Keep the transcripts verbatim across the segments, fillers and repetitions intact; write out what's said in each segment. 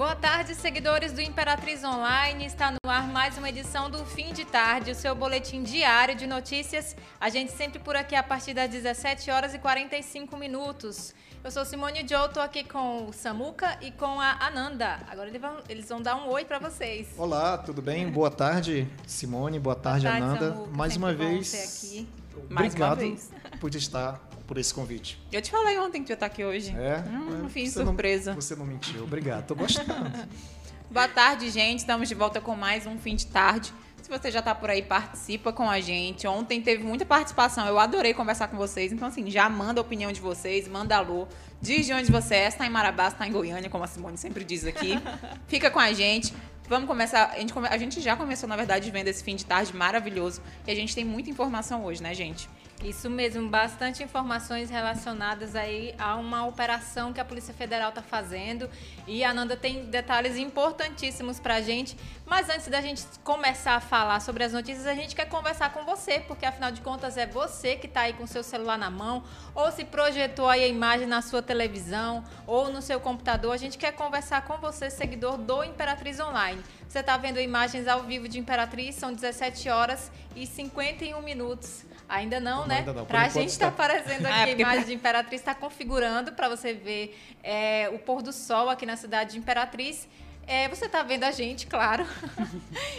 Boa tarde, seguidores do Imperatriz Online. Está no ar mais uma edição do Fim de Tarde, o seu boletim diário de notícias. A gente sempre por aqui a partir das dezessete horas e quarenta e cinco minutos. Eu sou Simone Jô, estou aqui com o Samuca e com a Ananda. Agora eles vão, eles vão dar um oi para vocês. Olá, tudo bem? Boa tarde, Simone. Boa tarde, Boa tarde Ananda. Samuca, mais uma vez, aqui. Mais uma vez. Obrigado por estar por esse convite. Eu te falei ontem que tu ia estar aqui hoje. É? Hum, fiz surpresa. Não, você não mentiu. Obrigado, tô gostando. Boa tarde, gente. Estamos de volta com mais um Fim de Tarde. Se você já tá por aí, participa com a gente. Ontem teve muita participação. Eu adorei conversar com vocês. Então, assim, já manda a opinião de vocês, manda alô. Diz de onde você é. Se tá em Marabá, se tá em Goiânia, como a Simone sempre diz aqui. Fica com a gente. Vamos começar. A gente, come... a gente já começou, na verdade, vendo esse Fim de Tarde maravilhoso. E a gente tem muita informação hoje, né, gente? Isso mesmo, bastante informações relacionadas aí a uma operação que a Polícia Federal está fazendo, e a Ananda tem detalhes importantíssimos para a gente. Mas antes da gente começar a falar sobre as notícias, a gente quer conversar com você, porque afinal de contas é você que está aí com o seu celular na mão, ou se projetou aí a imagem na sua televisão ou no seu computador. A gente quer conversar com você, seguidor do Imperatriz Online. Você está vendo imagens ao vivo de Imperatriz, são dezessete horas e cinquenta e um minutos. Ainda não, não, né? Ainda não. Pra gente tá aparecendo aqui a imagem de Imperatriz, tá configurando para você ver é, o pôr do sol aqui na cidade de Imperatriz. É, você tá vendo a gente, claro.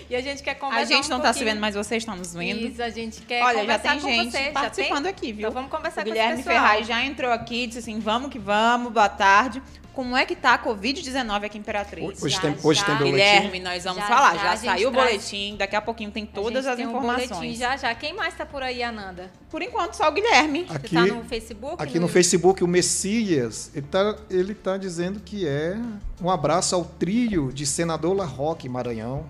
E a gente quer conversar. A gente não um tá se vendo, mas vocês estão nos vendo. Isso, a gente quer Olha, conversar já tem com gente você. Participando já tem? Aqui, viu? Então vamos conversar o com Guilherme Ferraz já entrou aqui, disse assim: vamos que vamos, boa tarde. Como é que tá a covid dezenove aqui em Imperatriz? Hoje já, tem, hoje já. tem boletim. Guilherme, nós vamos já, falar. Já, já saiu o boletim. Daqui a pouquinho tem todas as tem informações. Um boletim já, já. Quem mais tá por aí, Ananda? Por enquanto, só o Guilherme. Aqui, você tá no Facebook? Aqui no, no Facebook, o Messias, ele tá, ele tá dizendo que é um abraço ao trio de Senador La Roque, Maranhão.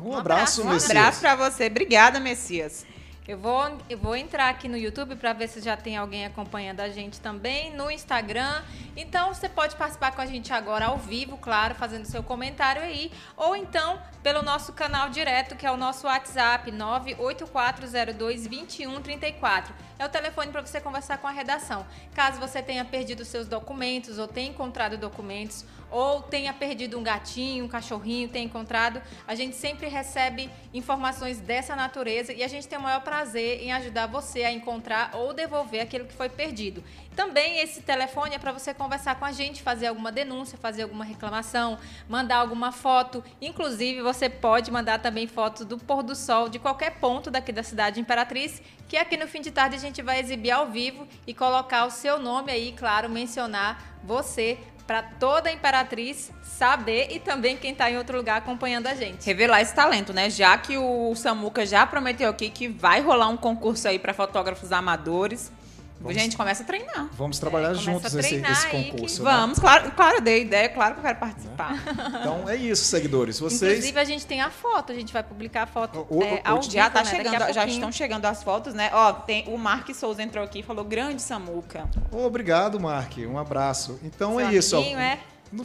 Um, um abraço, abraço, Messias. Um abraço para você. Obrigada, Messias. Eu vou, eu vou entrar aqui no YouTube para ver se já tem alguém acompanhando a gente também, no Instagram. Então, você pode participar com a gente agora ao vivo, claro, fazendo seu comentário aí. Ou então, pelo nosso canal direto, que é o nosso WhatsApp, nove oito quatro zero dois, dois um três quatro. É o telefone para você conversar com a redação. Caso você tenha perdido seus documentos, ou tenha encontrado documentos, ou tenha perdido um gatinho, um cachorrinho, tenha encontrado, a gente sempre recebe informações dessa natureza e a gente tem o maior prazer prazer em ajudar você a encontrar ou devolver aquilo que foi perdido. Também esse telefone é para você conversar com a gente, fazer alguma denúncia, fazer alguma reclamação, mandar alguma foto. Inclusive, você pode mandar também fotos do pôr do sol de qualquer ponto daqui da cidade de Imperatriz, que aqui no Fim de Tarde a gente vai exibir ao vivo e colocar o seu nome aí, claro, mencionar você, para toda a Imperatriz saber e também quem está em outro lugar acompanhando a gente. Revelar esse talento, né? Já que o Samuca já prometeu aqui que vai rolar um concurso aí para fotógrafos amadores. Vamos, gente, começa a treinar. Vamos trabalhar é, juntos esse, esse concurso. Que... Né? Vamos, claro, claro, eu dei ideia, claro que eu quero participar. É. Então é isso, seguidores. Vocês... Inclusive, a gente tem a foto, a gente vai publicar a foto o, é, o, ao dia. Já, tá né? chegando, já estão chegando as fotos, né? Ó, tem, o Mark Souza entrou aqui e falou: grande Samuca. Obrigado, Mark. Um abraço. Então Seu é isso. Ó, é? Não,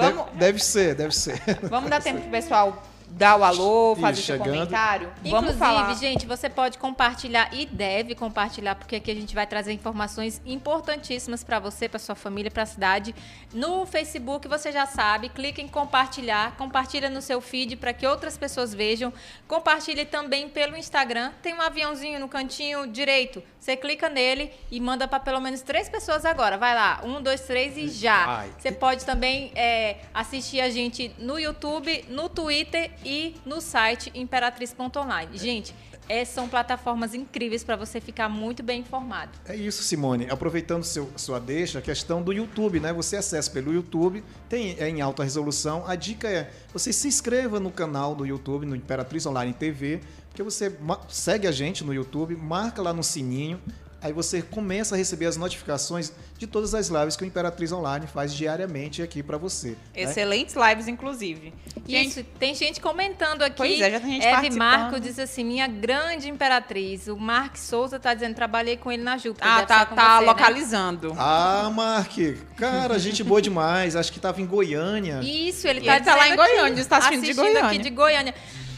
deve, deve ser, deve ser. Vamos dar tempo pro pessoal. Dá o alô, faz o seu comentário. Vamos Inclusive, falar. gente, você pode compartilhar e deve compartilhar, porque aqui a gente vai trazer informações importantíssimas para você, para sua família, para a cidade. No Facebook, você já sabe, clica em compartilhar, compartilha no seu feed para que outras pessoas vejam. Compartilhe também pelo Instagram, tem um aviãozinho no cantinho direito. Você clica nele e manda para pelo menos três pessoas agora. Vai lá, um, dois, três e já. Ai. Você pode também é, assistir a gente no YouTube, no Twitter e no site imperatriz ponto online. Gente, é, são plataformas incríveis para você ficar muito bem informado. É isso, Simone. Aproveitando seu, sua deixa, a questão do YouTube, né? Você acessa pelo YouTube, tem, é em alta resolução. A dica é, você se inscreva no canal do YouTube, no Imperatriz Online T V, porque você segue a gente no YouTube, marca lá no sininho, aí você começa a receber as notificações de todas as lives que o Imperatriz Online faz diariamente aqui para você. Excelentes né? lives, inclusive. Gente, Isso, tem gente comentando aqui. Pois é, já tem gente participando. Eve Marco diz assim, minha grande Imperatriz. O Mark Souza tá dizendo, trabalhei com ele na Júpiter. Ah, tá, tá você, localizando. Né? Ah, Mark, cara, gente boa demais. Acho que tava em Goiânia. Isso, ele e tá, ele tá lá em Goiânia, está assistindo, assistindo de Goiânia. aqui de Goiânia.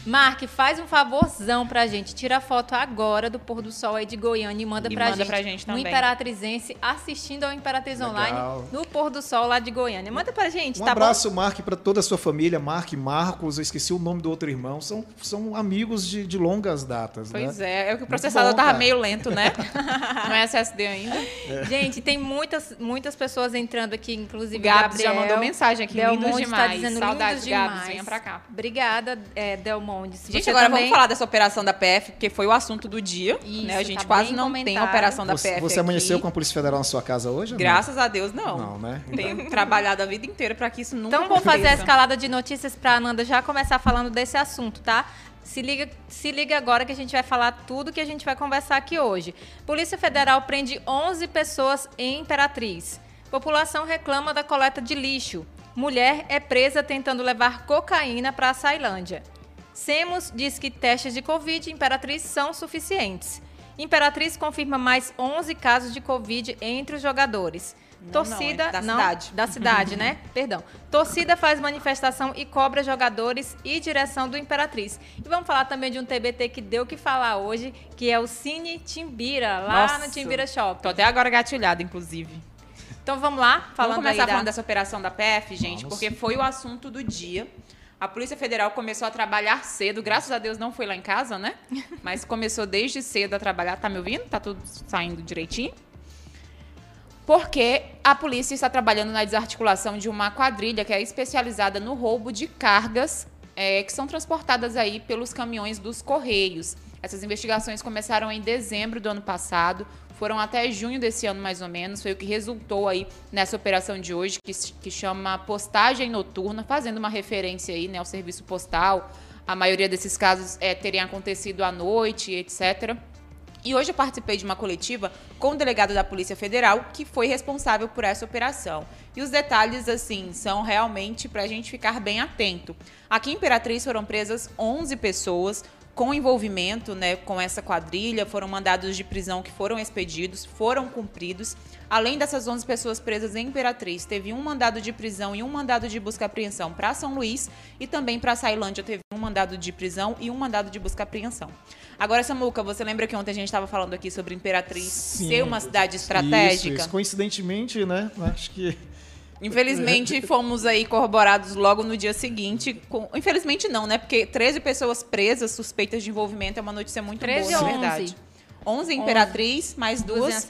Mark, faz um favorzão pra gente. Tira a foto agora do pôr do sol aí de Goiânia e manda, e pra, manda gente, pra gente também. Um imperatrizense assistindo ao Imperatriz Legal. Online no pôr do sol lá de Goiânia. Manda pra gente, um tá abraço, bom? Mark, pra toda a sua família. Mark, Marcos, eu esqueci o nome do outro irmão. São, são amigos de, de longas datas, pois né? é. É que o processador bom, tava cara. meio lento, né? Não é S S D ainda. É. Gente, tem muitas, muitas pessoas entrando aqui, inclusive o Gabriel. já mandou mensagem aqui. Lindos demais. Tá dizendo, saudades, Gabs, venha pra cá. Obrigada, é, Delmondes. Gente, você agora também... vamos falar dessa operação da P F, porque foi o assunto do dia. Isso, né? A gente tá quase não comentário. tem a operação da você, P F Você amanheceu aqui. com a Polícia Federal na sua casa hoje? Graças não? a Deus, não. Não, né? Então... Tenho trabalhado a vida inteira para que isso nunca então, aconteça. Então, vou fazer a escalada de notícias para Ananda já começar falando desse assunto, tá? Se liga, se liga agora que a gente vai falar tudo que a gente vai conversar aqui hoje. Polícia Federal prende onze pessoas em Imperatriz. População reclama da coleta de lixo. Mulher é presa tentando levar cocaína para a Açailândia. SEMUS diz que testes de Covid em Imperatriz são suficientes. Imperatriz confirma mais onze casos de Covid entre os jogadores. Não, Torcida não, é da não, cidade. Da cidade, né? Perdão. Torcida faz manifestação e cobra jogadores e direção do Imperatriz. E vamos falar também de um T B T que deu o que falar hoje, que é o Cine Timbira, lá Nossa. no Timbira Shopping. Tô até agora gatilhada, inclusive. Então vamos lá, falando vamos começar da... falando dessa operação da P F, gente, vamos. porque foi o assunto do dia. A Polícia Federal começou a trabalhar cedo, graças a Deus não foi lá em casa, né? Mas começou desde cedo a trabalhar. Tá me ouvindo? Tá tudo saindo direitinho? Porque a polícia está trabalhando na desarticulação de uma quadrilha que é especializada no roubo de cargas é, que são transportadas aí pelos caminhões dos Correios. Essas investigações começaram em dezembro do ano passado, foram até junho desse ano mais ou menos, foi o que resultou aí nessa operação de hoje, que, que chama postagem noturna, fazendo uma referência aí, né, ao serviço postal. A maioria desses casos é, teriam acontecido à noite, etcétera. E hoje eu participei de uma coletiva com o delegado da Polícia Federal, que foi responsável por essa operação. E os detalhes, assim, são realmente para a gente ficar bem atento. Aqui em Imperatriz foram presas onze pessoas com envolvimento, né, com essa quadrilha, foram mandados de prisão que foram expedidos, foram cumpridos. Além dessas onze pessoas presas em Imperatriz, teve um mandado de prisão e um mandado de busca e apreensão para São Luís e também para Açailândia teve um mandado de prisão e um mandado de busca e apreensão. Agora, Samuca, você lembra que ontem a gente estava falando aqui sobre Imperatriz Sim, ser uma cidade estratégica? Isso, isso. Coincidentemente, né? Acho que... Infelizmente, fomos aí corroborados logo no dia seguinte. Com... Infelizmente não, né? Porque treze pessoas presas suspeitas de envolvimento é uma notícia muito boa, na verdade. onze em Imperatriz, mais duas,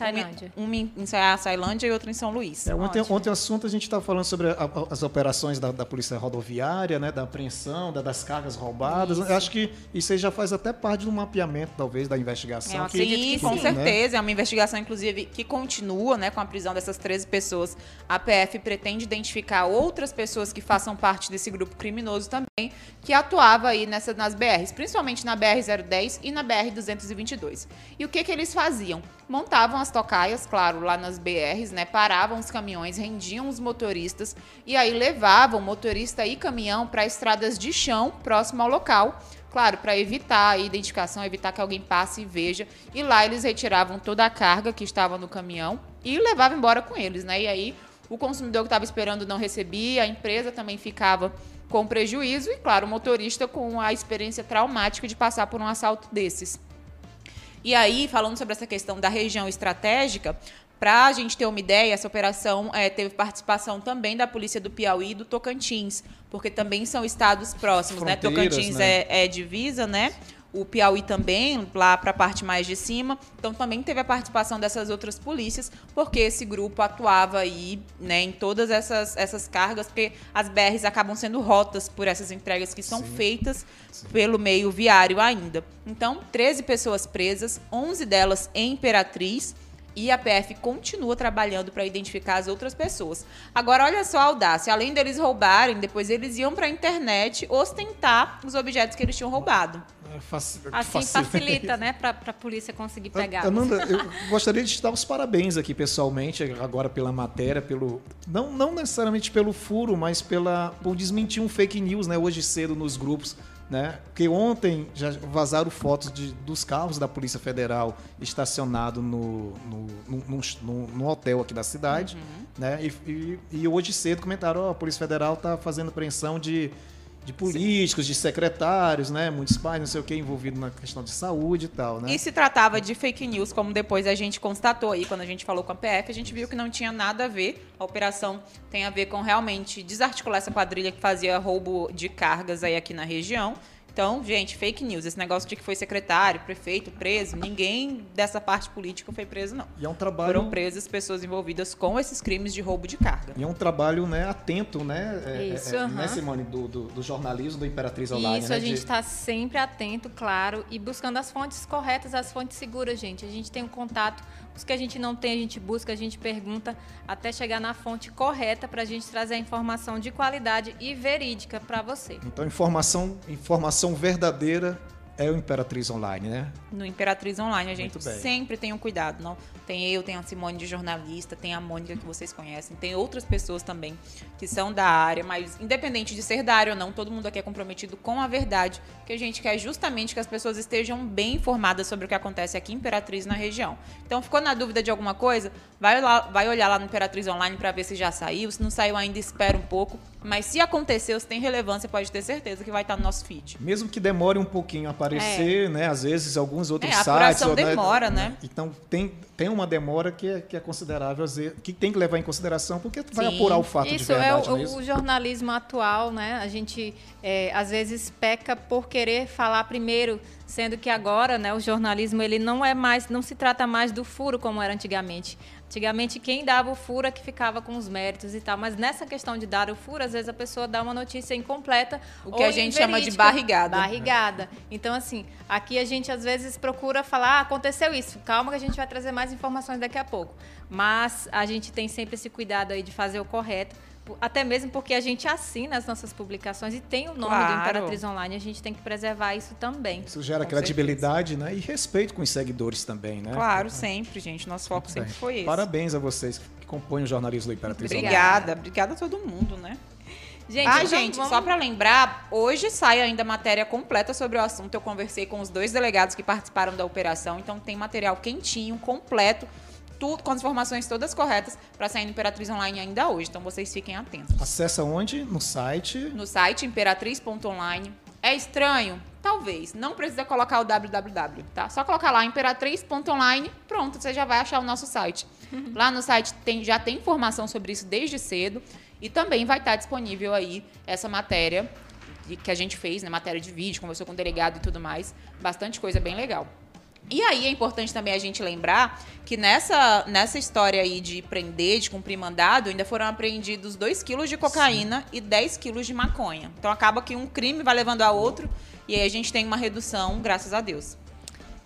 uma em Açailândia e outra em São Luís. É, ontem, ontem o assunto a gente estava falando sobre a, a, as operações da, da polícia rodoviária, né, da apreensão, da, das cargas roubadas. Isso. Eu acho que isso aí já faz até parte do mapeamento, talvez, da investigação. Eu acredito que, que, que com sim, certeza. Né? É uma investigação, inclusive, que continua, né, com a prisão dessas treze pessoas. A P F pretende identificar outras pessoas que façam parte desse grupo criminoso também, que atuava aí nessa, nas B Rs, principalmente na B R zero dez e na B R duzentos e vinte e dois. E o que que eles faziam? Montavam as tocaias, claro, lá nas B Rs, né? Paravam os caminhões, rendiam os motoristas e aí levavam motorista e caminhão para estradas de chão próximo ao local, claro, para evitar a identificação, evitar que alguém passe e veja. E lá eles retiravam toda a carga que estava no caminhão e levavam embora com eles, né? E aí o consumidor que estava esperando não recebia, a empresa também ficava com prejuízo e, claro, o motorista com a experiência traumática de passar por um assalto desses. E aí, falando sobre essa questão da região estratégica, para a gente ter uma ideia, essa operação é, teve participação também da polícia do Piauí e do Tocantins, porque também são estados próximos, né? Tocantins né? É, é divisa, né? O Piauí também, lá para a parte mais de cima. Então, também teve a participação dessas outras polícias, porque esse grupo atuava aí, né, em todas essas, essas cargas, porque as B Rs acabam sendo rotas por essas entregas que são Sim. feitas Sim. pelo meio viário ainda. Então, treze pessoas presas, onze delas em Imperatriz, e a P F continua trabalhando para identificar as outras pessoas. Agora, olha só a audácia. Além deles roubarem, depois eles iam para a internet ostentar os objetos que eles tinham roubado. Faci... Assim facilita, facilita né, para a polícia conseguir pegar. Ananda, eu gostaria de te dar os parabéns aqui pessoalmente, agora pela matéria, pelo não, não necessariamente pelo furo, mas pela por desmentir um fake news, né, hoje cedo nos grupos. Né? Porque ontem já vazaram fotos de, dos carros da Polícia Federal estacionados no, no, no, no, no hotel aqui da cidade. Uhum. Né? E, e, e hoje cedo comentaram: oh, a Polícia Federal está fazendo apreensão de... de políticos, Sim. de secretários, né, municipais, não sei o que, envolvido na questão de saúde e tal, né? E se tratava de fake news, como depois a gente constatou aí, quando a gente falou com a P F, a gente viu que não tinha nada a ver, a operação tem a ver com realmente desarticular essa quadrilha que fazia roubo de cargas aí aqui na região. Então, gente, fake news, esse negócio de que foi secretário, prefeito, preso, ninguém dessa parte política foi preso, não. E é um trabalho... Foram presas pessoas envolvidas com esses crimes de roubo de carga. E é um trabalho, né, atento, né, Isso, é, é, uh-huh. né Simone, do, do, do jornalismo do Imperatriz Online. Isso, né, a gente está de... sempre atento, claro, e buscando as fontes corretas, as fontes seguras, gente. A gente tem um contato, os que a gente não tem, a gente busca, a gente pergunta, até chegar na fonte correta para a gente trazer a informação de qualidade e verídica para você. Então, informação, informação verdadeira é o Imperatriz Online, né? No Imperatriz Online a gente sempre tem um cuidado, não? Tem eu, tem a Simone de jornalista, tem a Mônica que vocês conhecem, tem outras pessoas também que são da área, mas independente de ser da área ou não, todo mundo aqui é comprometido com a verdade, que a gente quer justamente que as pessoas estejam bem informadas sobre o que acontece aqui em Imperatriz na região. Então, ficou na dúvida de alguma coisa? Vai lá, vai olhar lá no Imperatriz Online para ver se já saiu, se não saiu ainda, espera um pouco. Mas se aconteceu, se tem relevância, pode ter certeza que vai estar no nosso feed. Mesmo que demore um pouquinho a aparecer, é. né? Às vezes, alguns outros é, a sites... A apuração demora, né? né? Então, tem, tem uma demora que é, que é considerável, que tem que levar em consideração, porque Sim. vai apurar o fato isso de verdade. É o, é isso é o jornalismo atual, né? A gente, é, às vezes, peca por querer falar primeiro, sendo que agora, né, o jornalismo, ele não é mais, não se trata mais do furo como era antigamente. Antigamente, quem dava o furo é que ficava com os méritos e tal. Mas nessa questão de dar o furo, às vezes a pessoa dá uma notícia incompleta. O que a gente chama de barrigada. Barrigada. Então, assim, aqui a gente às vezes procura falar, ah, aconteceu isso, calma que a gente vai trazer mais informações daqui a pouco. Mas a gente tem sempre esse cuidado aí de fazer o correto. Até mesmo porque a gente assina as nossas publicações e tem o nome claro. do Imperatriz Online, a gente tem que preservar isso também. Isso gera com credibilidade, certeza. né? E respeito com os seguidores também, né? Claro, é. sempre, gente. Nosso foco Muito sempre bem. foi esse. Parabéns a vocês que compõem o jornalismo do Imperatriz Online. Obrigada, obrigada a todo mundo, né? Gente, ah, então, gente, vamos... só para lembrar, hoje sai ainda matéria completa sobre o assunto. Eu conversei com os dois delegados que participaram da operação, então tem material quentinho, completo. Tudo, com as informações todas corretas para sair no Imperatriz Online ainda hoje. Então, vocês fiquem atentos. Acessa onde? No site? No site, imperatriz ponto online. É estranho? Talvez. Não precisa colocar o www, tá? Só colocar lá, imperatriz ponto online, pronto, você já vai achar o nosso site. Uhum. Lá no site tem, já tem informação sobre isso desde cedo e também vai estar disponível aí essa matéria que a gente fez, né? Matéria de vídeo, conversou com o delegado e tudo mais. Bastante coisa bem legal. E aí é importante também a gente lembrar que nessa, nessa história aí de prender, de cumprir mandado, ainda foram apreendidos dois quilos de cocaína Sim. e dez quilos de maconha. Então acaba que um crime vai levando a outro e aí a gente tem uma redução, graças a Deus.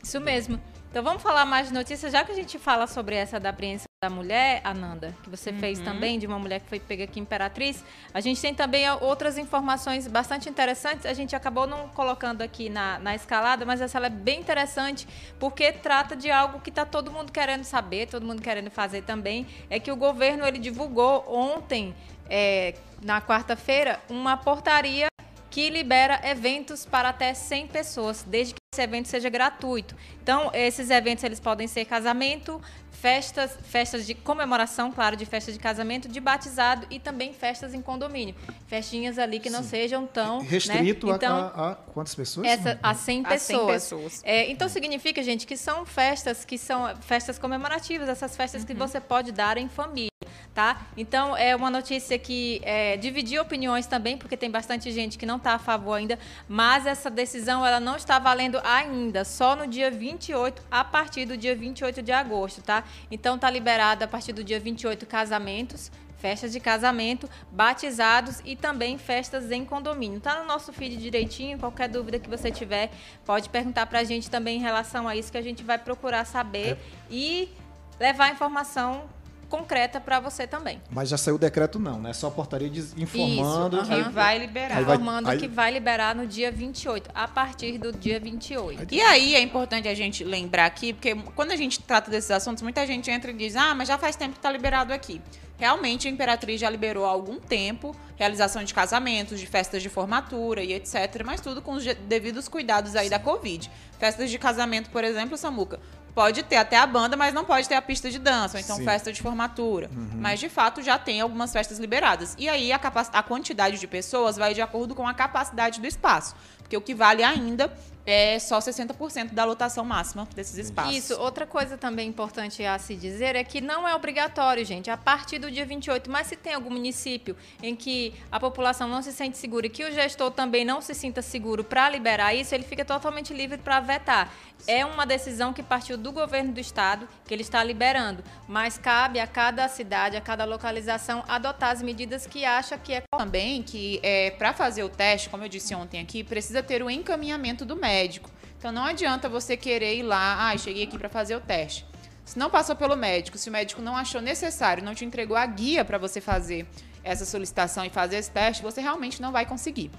Isso mesmo. Então vamos falar mais de notícias, já que a gente fala sobre essa da apreensão da mulher, Ananda, que você uhum. fez também, de uma mulher que foi pega aqui em Imperatriz. A gente tem também outras informações bastante interessantes, a gente acabou não colocando aqui na, na escalada, mas essa ela é bem interessante, porque trata de algo que está todo mundo querendo saber, todo mundo querendo fazer também, é que o governo ele divulgou ontem, é, na quarta-feira, uma portaria que libera eventos para até cem pessoas, desde que esse evento seja gratuito. Então, esses eventos eles podem ser casamento, festas, festas de comemoração, claro, de festa de casamento, de batizado e também festas em condomínio. Festinhas ali que não Sim. sejam tão... Restrito, né? Então, a, a quantas pessoas? Essa, a cem pessoas. cem pessoas. É, então, significa, gente, que são festas que são festas comemorativas, essas festas uhum. que você pode dar em família. Tá? Então, é uma notícia que é, dividiu opiniões também, porque tem bastante gente que não está a favor ainda, mas essa decisão ela não está valendo ainda, só no dia vinte e oito, a partir do dia vinte e oito de agosto, tá? Então, está liberado a partir do dia vinte e oito casamentos, festas de casamento, batizados e também festas em condomínio. Tá no nosso feed direitinho, qualquer dúvida que você tiver, pode perguntar para a gente também em relação a isso, que a gente vai procurar saber é. e levar a informação concreta para você também. Mas já saiu o decreto não, né? Só a portaria informando... Isso, uhum. que vai liberar. Informando aí... que vai liberar no dia vinte e oito, a partir do dia vinte e oito. E aí é importante a gente lembrar aqui, porque quando a gente trata desses assuntos, muita gente entra e diz, ah, mas já faz tempo que está liberado aqui. Realmente, a Imperatriz já liberou há algum tempo realização de casamentos, de festas de formatura e etcétera, mas tudo com os devidos cuidados aí da Covid. Festas de casamento, por exemplo, Samuca, Pode ter até a banda, mas não pode ter a pista de dança, ou então Sim. festa de formatura. Uhum. Mas, de fato, já tem algumas festas liberadas. E aí, a, a quantidade de pessoas vai de acordo com a capacidade do espaço. Porque o que vale ainda é só sessenta por cento da lotação máxima desses espaços. Isso. Outra coisa também importante a se dizer é que não é obrigatório, gente, a partir do dia vinte e oito. Mas se tem algum município em que a população não se sente segura e que o gestor também não se sinta seguro para liberar isso, ele fica totalmente livre para vetar. Sim. É uma decisão que partiu do governo do estado, que ele está liberando. Mas cabe a cada cidade, a cada localização, adotar as medidas que acha que é... Também que é, para fazer o teste, como eu disse ontem aqui, precisa ter o encaminhamento do médico. médico. Então não adianta você querer ir lá, ah, cheguei aqui para fazer o teste. Se não passou pelo médico, se o médico não achou necessário, não te entregou a guia para você fazer essa solicitação e fazer esse teste, você realmente não vai conseguir.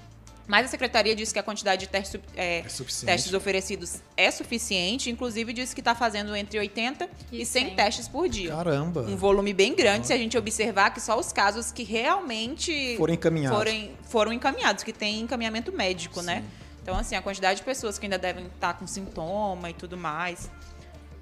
Mas a secretaria disse que a quantidade de testes, é, é testes oferecidos é suficiente, inclusive disse que está fazendo entre oitenta e cem testes por dia. Caramba! Um volume bem grande, ah. se a gente observar que só os casos que realmente foram encaminhados, forem, foram encaminhados que tem encaminhamento médico, Sim. né? Então, assim, a quantidade de pessoas que ainda devem estar com sintoma e tudo mais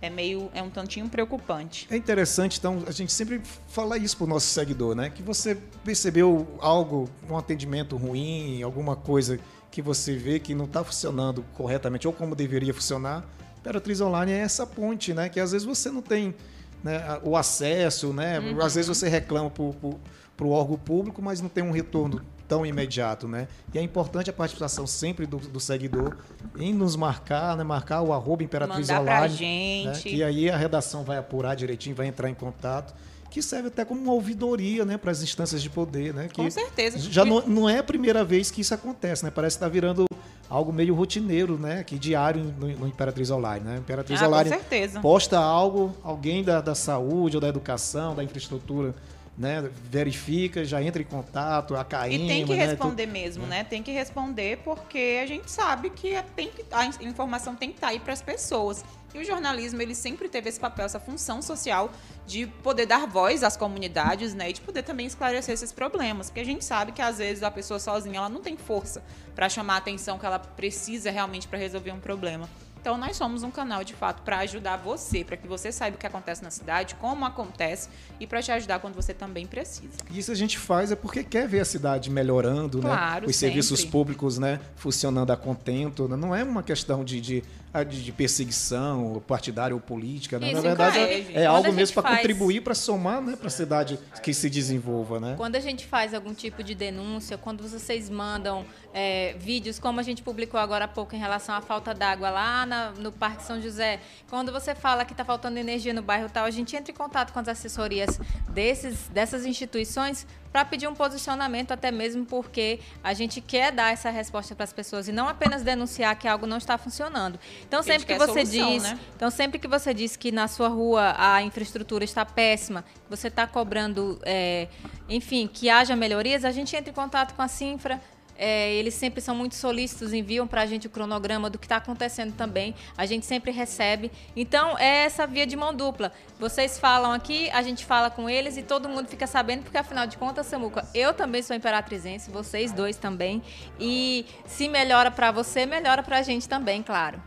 é meio, é um tantinho preocupante. É interessante, então, a gente sempre fala isso para o nosso seguidor, né? Que você percebeu algo, um atendimento ruim, alguma coisa que você vê que não está funcionando corretamente ou como deveria funcionar. Imperatriz Online é essa ponte, né? Que às vezes você não tem, né, o acesso, né? Uhum. Às vezes você reclama para o órgão público, mas não tem um retorno tão imediato, né? E é importante a participação sempre do, do seguidor em nos marcar, né? Marcar o arroba Imperatriz Online. Mandar pra gente. Né? E aí a redação vai apurar direitinho, vai entrar em contato, que serve até como uma ouvidoria, né? Para as instâncias de poder, né? Que Com certeza. Já não, não é a primeira vez que isso acontece, né? Parece que tá virando algo meio rotineiro, né? Que diário no, no Imperatriz Online, né? Imperatriz ah, Online com certeza. Posta algo, alguém da, da saúde ou da educação, da infraestrutura, né, verifica, já entra em contato, a caíma, e tem que responder, né, mesmo, né? Tem que responder porque a gente sabe que, tem que a informação tem que estar aí para as pessoas. E o jornalismo, ele sempre teve esse papel, essa função social de poder dar voz às comunidades, né? E de poder também esclarecer esses problemas. Porque a gente sabe que, às vezes, a pessoa sozinha, ela não tem força para chamar a atenção que ela precisa realmente para resolver um problema. Então, nós somos um canal, de fato, para ajudar você, para que você saiba o que acontece na cidade, como acontece, e para te ajudar quando você também precisa. Isso a gente faz é porque quer ver a cidade melhorando, claro, né? Os sempre. Serviços públicos, né, funcionando a contento. Né? Não é uma questão de, de, de perseguição partidária ou política. Né? Isso, na verdade, é, é, é algo mesmo para contribuir, para somar, né, para a cidade que se desenvolva. Né? Quando a gente faz algum tipo de denúncia, quando vocês mandam é, vídeos, como a gente publicou agora há pouco em relação à falta d'água lá no Parque São José, quando você fala que está faltando energia no bairro tal, a gente entra em contato com as assessorias desses, dessas instituições para pedir um posicionamento, até mesmo porque a gente quer dar essa resposta para as pessoas e não apenas denunciar que algo não está funcionando. Então sempre que você solução, diz, né? então sempre que você diz que na sua rua a infraestrutura está péssima, você está cobrando, é, enfim, que haja melhorias, a gente entra em contato com a Sinfra. É, eles sempre são muito solícitos, enviam para a gente o cronograma do que está acontecendo também. A gente sempre recebe. Então, é essa via de mão dupla. Vocês falam aqui, a gente fala com eles e todo mundo fica sabendo, porque afinal de contas, Samuca, eu também sou imperatrizense, vocês dois também. E se melhora para você, melhora para a gente também, claro.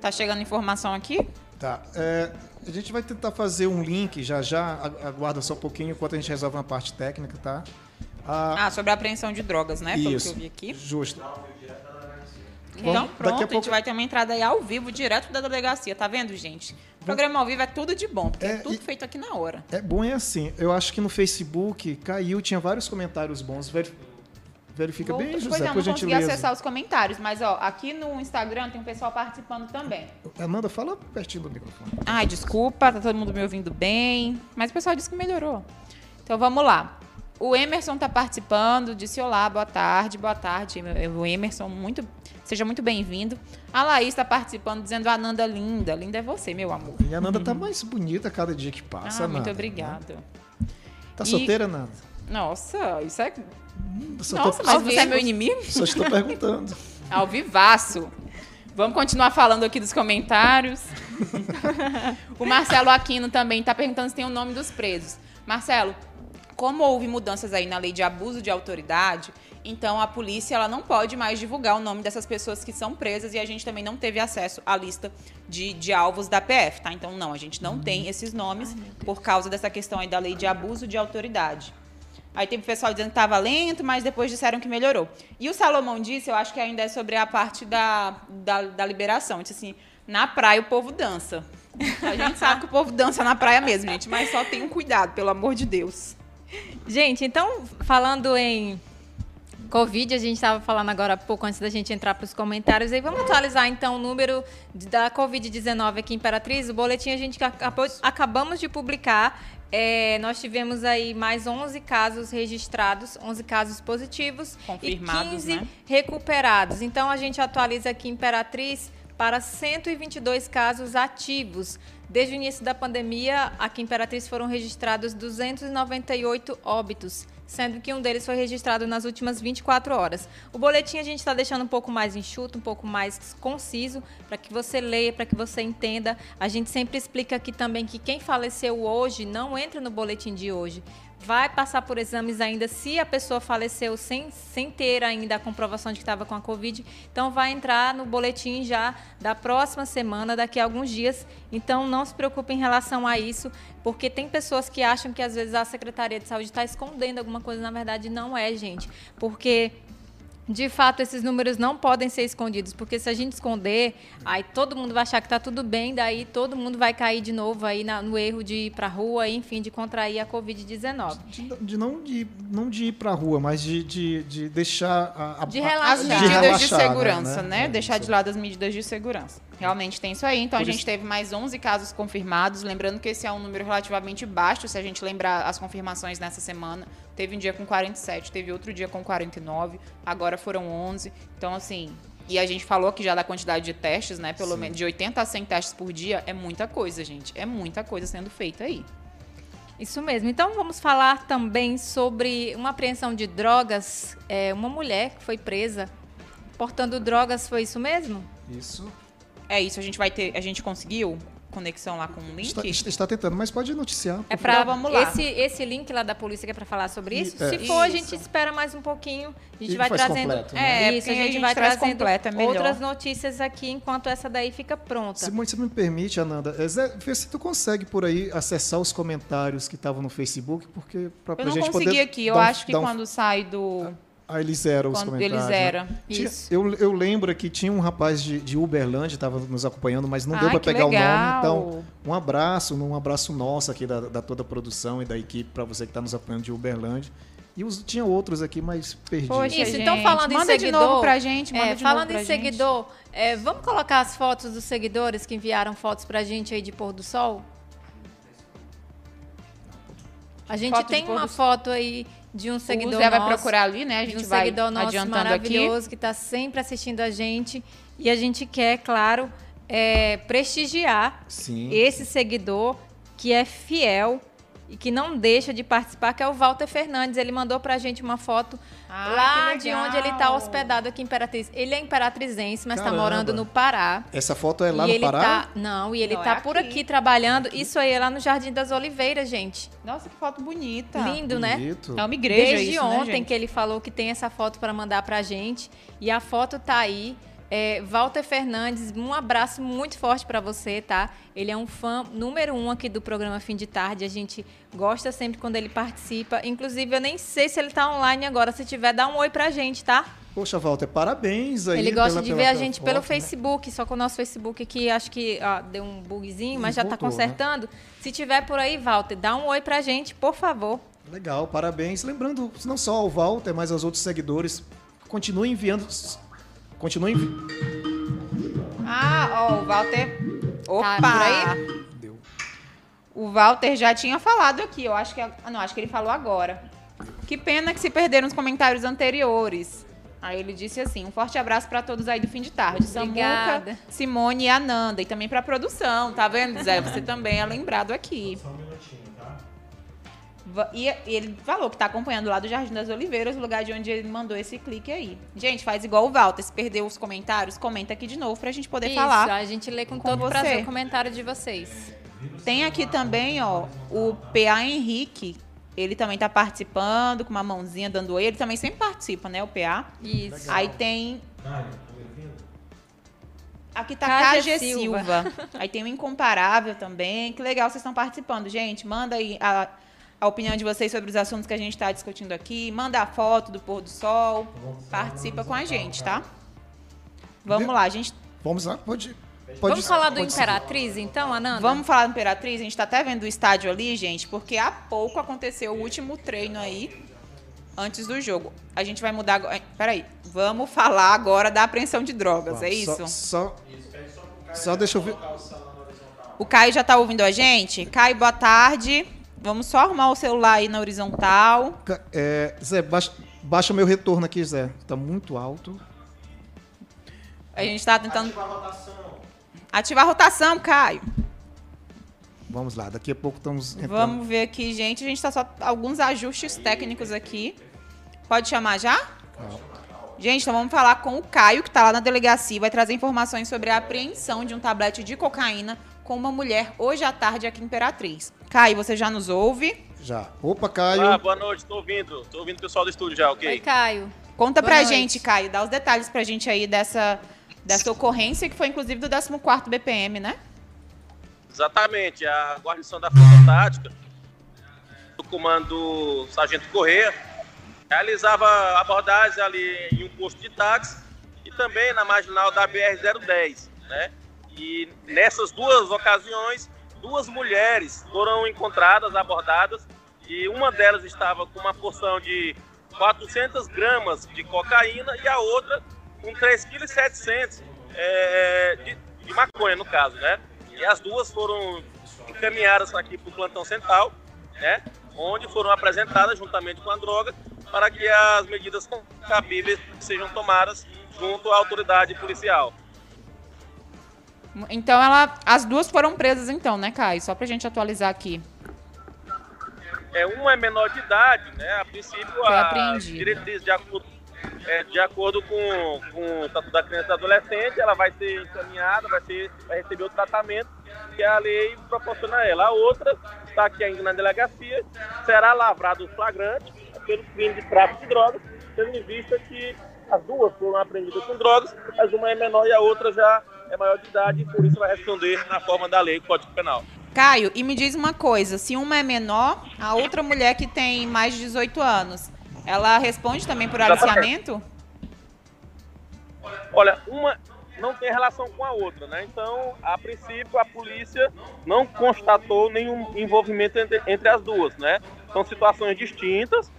Tá chegando informação aqui? Tá. É, a gente vai tentar fazer um link já já. Aguarda só um pouquinho enquanto a gente resolve uma parte técnica, tá? Ah, ah, sobre a apreensão de drogas, né? Pelo isso, que eu vi aqui. Justo. Então, bom, pronto, a, a pouco... gente vai ter uma entrada aí ao vivo, direto da delegacia, tá vendo, gente? O programa ao vivo é tudo de bom, porque é, é tudo e... feito aqui na hora. É bom, é assim. Eu acho que no Facebook caiu, tinha vários comentários bons. Ver... Verifica Vou... bem, José, pois é, por gentileza. Não consegui acessar os comentários, mas ó, aqui no Instagram tem um pessoal participando também. Ananda, fala pertinho do microfone. Ai, desculpa, tá todo mundo me ouvindo bem, mas o pessoal disse que melhorou. Então, vamos lá. O Emerson está participando, disse olá, boa tarde, boa tarde, o Emerson, muito, seja muito bem-vindo. A Laís está participando, dizendo Ananda linda, linda é você, meu amor. E a Ananda está mais bonita a cada dia que passa, ah, Ananda. Muito obrigada. Está solteira, Ananda? Nossa, isso é... Só Nossa, tô... mas você é meu inimigo? Só estou perguntando. Ao vivaço. Vamos continuar falando aqui dos comentários. O Marcelo Aquino também está perguntando se tem o nome dos presos. Marcelo... Como houve mudanças aí na lei de abuso de autoridade, Então a polícia ela não pode mais divulgar o nome dessas pessoas que são presas, e a gente também não teve acesso à lista de, de alvos da P F, tá? Então não, a gente não tem esses nomes por causa dessa questão aí da lei de abuso de autoridade. Aí tem o pessoal dizendo que estava lento, mas depois disseram que melhorou. E o Salomão disse, eu acho que ainda é sobre a parte da, da, da liberação, disse assim, na praia o povo dança. A gente sabe que o povo dança na praia mesmo, gente, mas só tenham cuidado, pelo amor de Deus. Gente, então, falando em Covid, a gente estava falando agora há pouco, antes da gente entrar para os comentários, aí vamos atualizar então o número da Covid dezenove aqui em Imperatriz. O boletim a gente acabou, acabamos de publicar, é, nós tivemos aí mais onze casos registrados, onze casos positivos confirmados, e quinze, né, recuperados. Então a gente atualiza aqui em Imperatriz para cento e vinte e dois casos ativos. Desde o início da pandemia, aqui em Imperatriz foram registrados duzentos e noventa e oito óbitos, sendo que um deles foi registrado nas últimas vinte e quatro horas. O boletim a gente está deixando um pouco mais enxuto, um pouco mais conciso, para que você leia, para que você entenda. A gente sempre explica aqui também que quem faleceu hoje não entra no boletim de hoje. Vai passar por exames ainda se a pessoa faleceu sem, sem ter ainda a comprovação de que estava com a Covid. Então, vai entrar no boletim já da próxima semana, daqui a alguns dias. Então, não se preocupe em relação a isso, porque tem pessoas que acham que, às vezes, a Secretaria de Saúde está escondendo alguma coisa. Na verdade, não é, gente. Porque, de fato, esses números não podem ser escondidos. Porque se a gente esconder, aí todo mundo vai achar que está tudo bem. Daí, todo mundo vai cair de novo aí na, no erro de ir para a rua, enfim, de contrair a Covid dezenove. De, de, não, de, não de ir para a rua, mas de, de, de deixar... A, a, de relaxar. As medidas de, relaxar, de segurança, né? né? É, deixar de lado as medidas de segurança. Realmente tem isso aí. Então, Por a gente isso... teve mais onze casos confirmados. Lembrando que esse é um número relativamente baixo, se a gente lembrar as confirmações nessa semana. Teve um dia com quarenta e sete, teve outro dia com quarenta e nove, agora foram onze. Então, assim, e a gente falou aqui já da quantidade de testes, né? Pelo menos de oitenta a cem testes por dia, é muita coisa, gente. É muita coisa sendo feita aí. Isso mesmo. Então, vamos falar também sobre uma apreensão de drogas. É, uma mulher que foi presa portando drogas, foi isso mesmo? Isso. É isso, a gente vai ter, a gente conseguiu conexão lá com o link? Está, está tentando, mas pode noticiar. É pra, então, vamos lá. Esse, esse link lá da polícia que é para falar sobre isso? E, é, se for, isso. a gente espera mais um pouquinho. A gente e vai trazendo. Completo, né? É, isso, a gente, a gente vai trazendo completo, é outras notícias aqui, enquanto essa daí fica pronta. Se você me permite, Ananda, Zé, vê se tu consegue por aí acessar os comentários que estavam no Facebook, porque para a gente poder... Eu não consegui aqui, eu um, acho que um... quando sai do... Ah. Ah, eles eram os comentários. Eles eram. Né? Isso. Tinha, eu, eu lembro que tinha um rapaz de, de Uberlândia que estava nos acompanhando, mas não Ai, deu para pegar legal. o nome. Então, um abraço, um abraço nosso aqui da, da toda a produção e da equipe para você que está nos acompanhando de Uberlândia. E os, tinha outros aqui, mas perdi. Poxa, isso, gente. Então falando manda em seguidor, de novo pra gente, manda é, de falando novo em gente. seguidor, é, vamos colocar as fotos dos seguidores que enviaram fotos pra gente aí de pôr do sol? A gente foto tem uma do... foto aí de um seguidor nosso. O Zé vai procurar ali, né? A gente vai adiantando aqui. De um seguidor nosso maravilhoso que está sempre assistindo a gente. E a gente quer, claro, é, prestigiar Sim. esse seguidor que é fiel e que não deixa de participar, que é o Walter Fernandes. Ele mandou pra gente uma foto ah, lá de onde ele tá hospedado aqui em Imperatriz. Ele é imperatrizense, mas Caramba. tá morando no Pará. Essa foto é lá e no Pará? Tá... Não, e ele não, tá é por aqui, aqui trabalhando. Aqui. Isso aí é lá no Jardim das Oliveiras, gente. Nossa, que foto bonita. Lindo, Bonito. né? É uma igreja Desde isso, ontem né, gente? que ele falou que tem essa foto para mandar pra gente. E a foto tá aí. É, Walter Fernandes, um abraço muito forte para você, tá? Ele é um fã número um aqui do programa Fim de Tarde. A gente gosta sempre quando ele participa. Inclusive, eu nem sei se ele tá online agora. Se tiver, dá um oi pra gente, tá? Poxa, Walter, parabéns aí. Ele gosta pela, de ver pela, a gente pela, pelo foto, Facebook, né? Só que o nosso Facebook aqui, acho que ó, deu um bugzinho, mas e já voltou, tá consertando. Né? Se tiver por aí, Walter, dá um oi pra gente, por favor. Legal, parabéns. Lembrando, não só ao Walter, mas aos outros seguidores, continuem enviando... Continua envi... Ah, ó, o Walter... Opa! Tá aí? Deu. O Walter já tinha falado aqui, eu acho que... Ah, não, acho que ele falou agora. Que pena que se perderam os comentários anteriores. Aí ele disse assim, um forte abraço para todos aí do Fim de Tarde. Samuca, Simone e Ananda. E também para a produção, tá vendo, Zé? Você também é lembrado aqui. Só um minutinho, tá? E ele falou que tá acompanhando lá do Jardim das Oliveiras, o lugar de onde ele mandou esse clique aí. Gente, faz igual o Walter, se perdeu os comentários, comenta aqui de novo pra gente poder Isso, falar. Isso, a gente lê com, com todo prazer o comentário de vocês. Tem aqui também, ó, o P A Henrique, Ele também está participando, com uma mãozinha dando oi. Ele também sempre participa, né? O P A. Isso. Legal. Aí tem... Aqui tá K G Silva. Silva. Aí tem o Incomparável também. Que legal, vocês estão participando. Gente, manda aí a, a opinião de vocês sobre os assuntos que a gente está discutindo aqui. Manda a foto do pôr do sol. Participa com a gente, tá? Vamos lá, a gente... Vamos lá, pode... Pode Vamos ser, falar do Imperatriz, ser. então, Ananda? Vamos falar do Imperatriz. A gente está até vendo o estádio ali, gente, porque há pouco aconteceu o último treino aí, antes do jogo. A gente vai mudar agora... Peraí. Vamos falar agora da apreensão de drogas, ah, é isso? Só, só... só deixa eu ver. O Caio já está ouvindo a gente? Caio, boa tarde. Vamos só arrumar o celular aí na horizontal. É, Zé, baixa, baixa meu retorno aqui, Zé. Está muito alto. A gente está tentando... Ativa a rotação. Ativar a rotação, Caio. Vamos lá, daqui a pouco estamos... Entrando. Vamos ver aqui, gente. A gente está só... Alguns ajustes técnicos aqui. Pode chamar já? Não. Gente, então vamos falar com o Caio, que está lá na delegacia. Vai trazer informações sobre a apreensão de um tablete de cocaína com uma mulher hoje à tarde aqui em Imperatriz. Caio, você já nos ouve? Já. Opa, Caio. Ah, boa noite, estou ouvindo. Estou ouvindo o pessoal do estúdio já, ok? Oi, Caio. Conta boa pra noite. gente, Caio. Dá os detalhes pra gente aí dessa... Dessa ocorrência, que foi inclusive do décimo quarto B P M, né? Exatamente. A guarnição da Força Tática, do comando Sargento Corrêa, realizava abordagens ali em um posto de táxi e também na marginal da B R zero dez, né? E nessas duas ocasiões, duas mulheres foram encontradas, abordadas, e uma delas estava com uma porção de quatrocentas gramas de cocaína e a outra... com três vírgula sete quilos é, de, de maconha, no caso, né? E as duas foram encaminhadas aqui para o Plantão Central, né? Onde foram apresentadas juntamente com a droga para que as medidas cabíveis sejam tomadas junto à autoridade policial. Então, ela, as duas foram presas então, né, Caio? Só para a gente atualizar aqui. É, uma é menor de idade, né? A princípio, a diretriz de acordo... É, de acordo com, com o estatuto da criança e adolescente, ela vai ser encaminhada, vai, ser, vai receber o tratamento que a lei proporciona a ela. A outra está aqui ainda na delegacia, será lavrado o flagrante pelo crime de tráfico de drogas, tendo em vista que as duas foram apreendidas com drogas, mas uma é menor e a outra já é maior de idade, e por isso vai responder na forma da lei, Código Penal. Caio, e me diz uma coisa, se uma é menor, a outra mulher que tem mais de dezoito anos... Ela responde também por aliciamento? Olha, uma não tem relação com a outra, né? Então, a princípio, a polícia não constatou nenhum envolvimento entre, entre as duas, né? São situações distintas,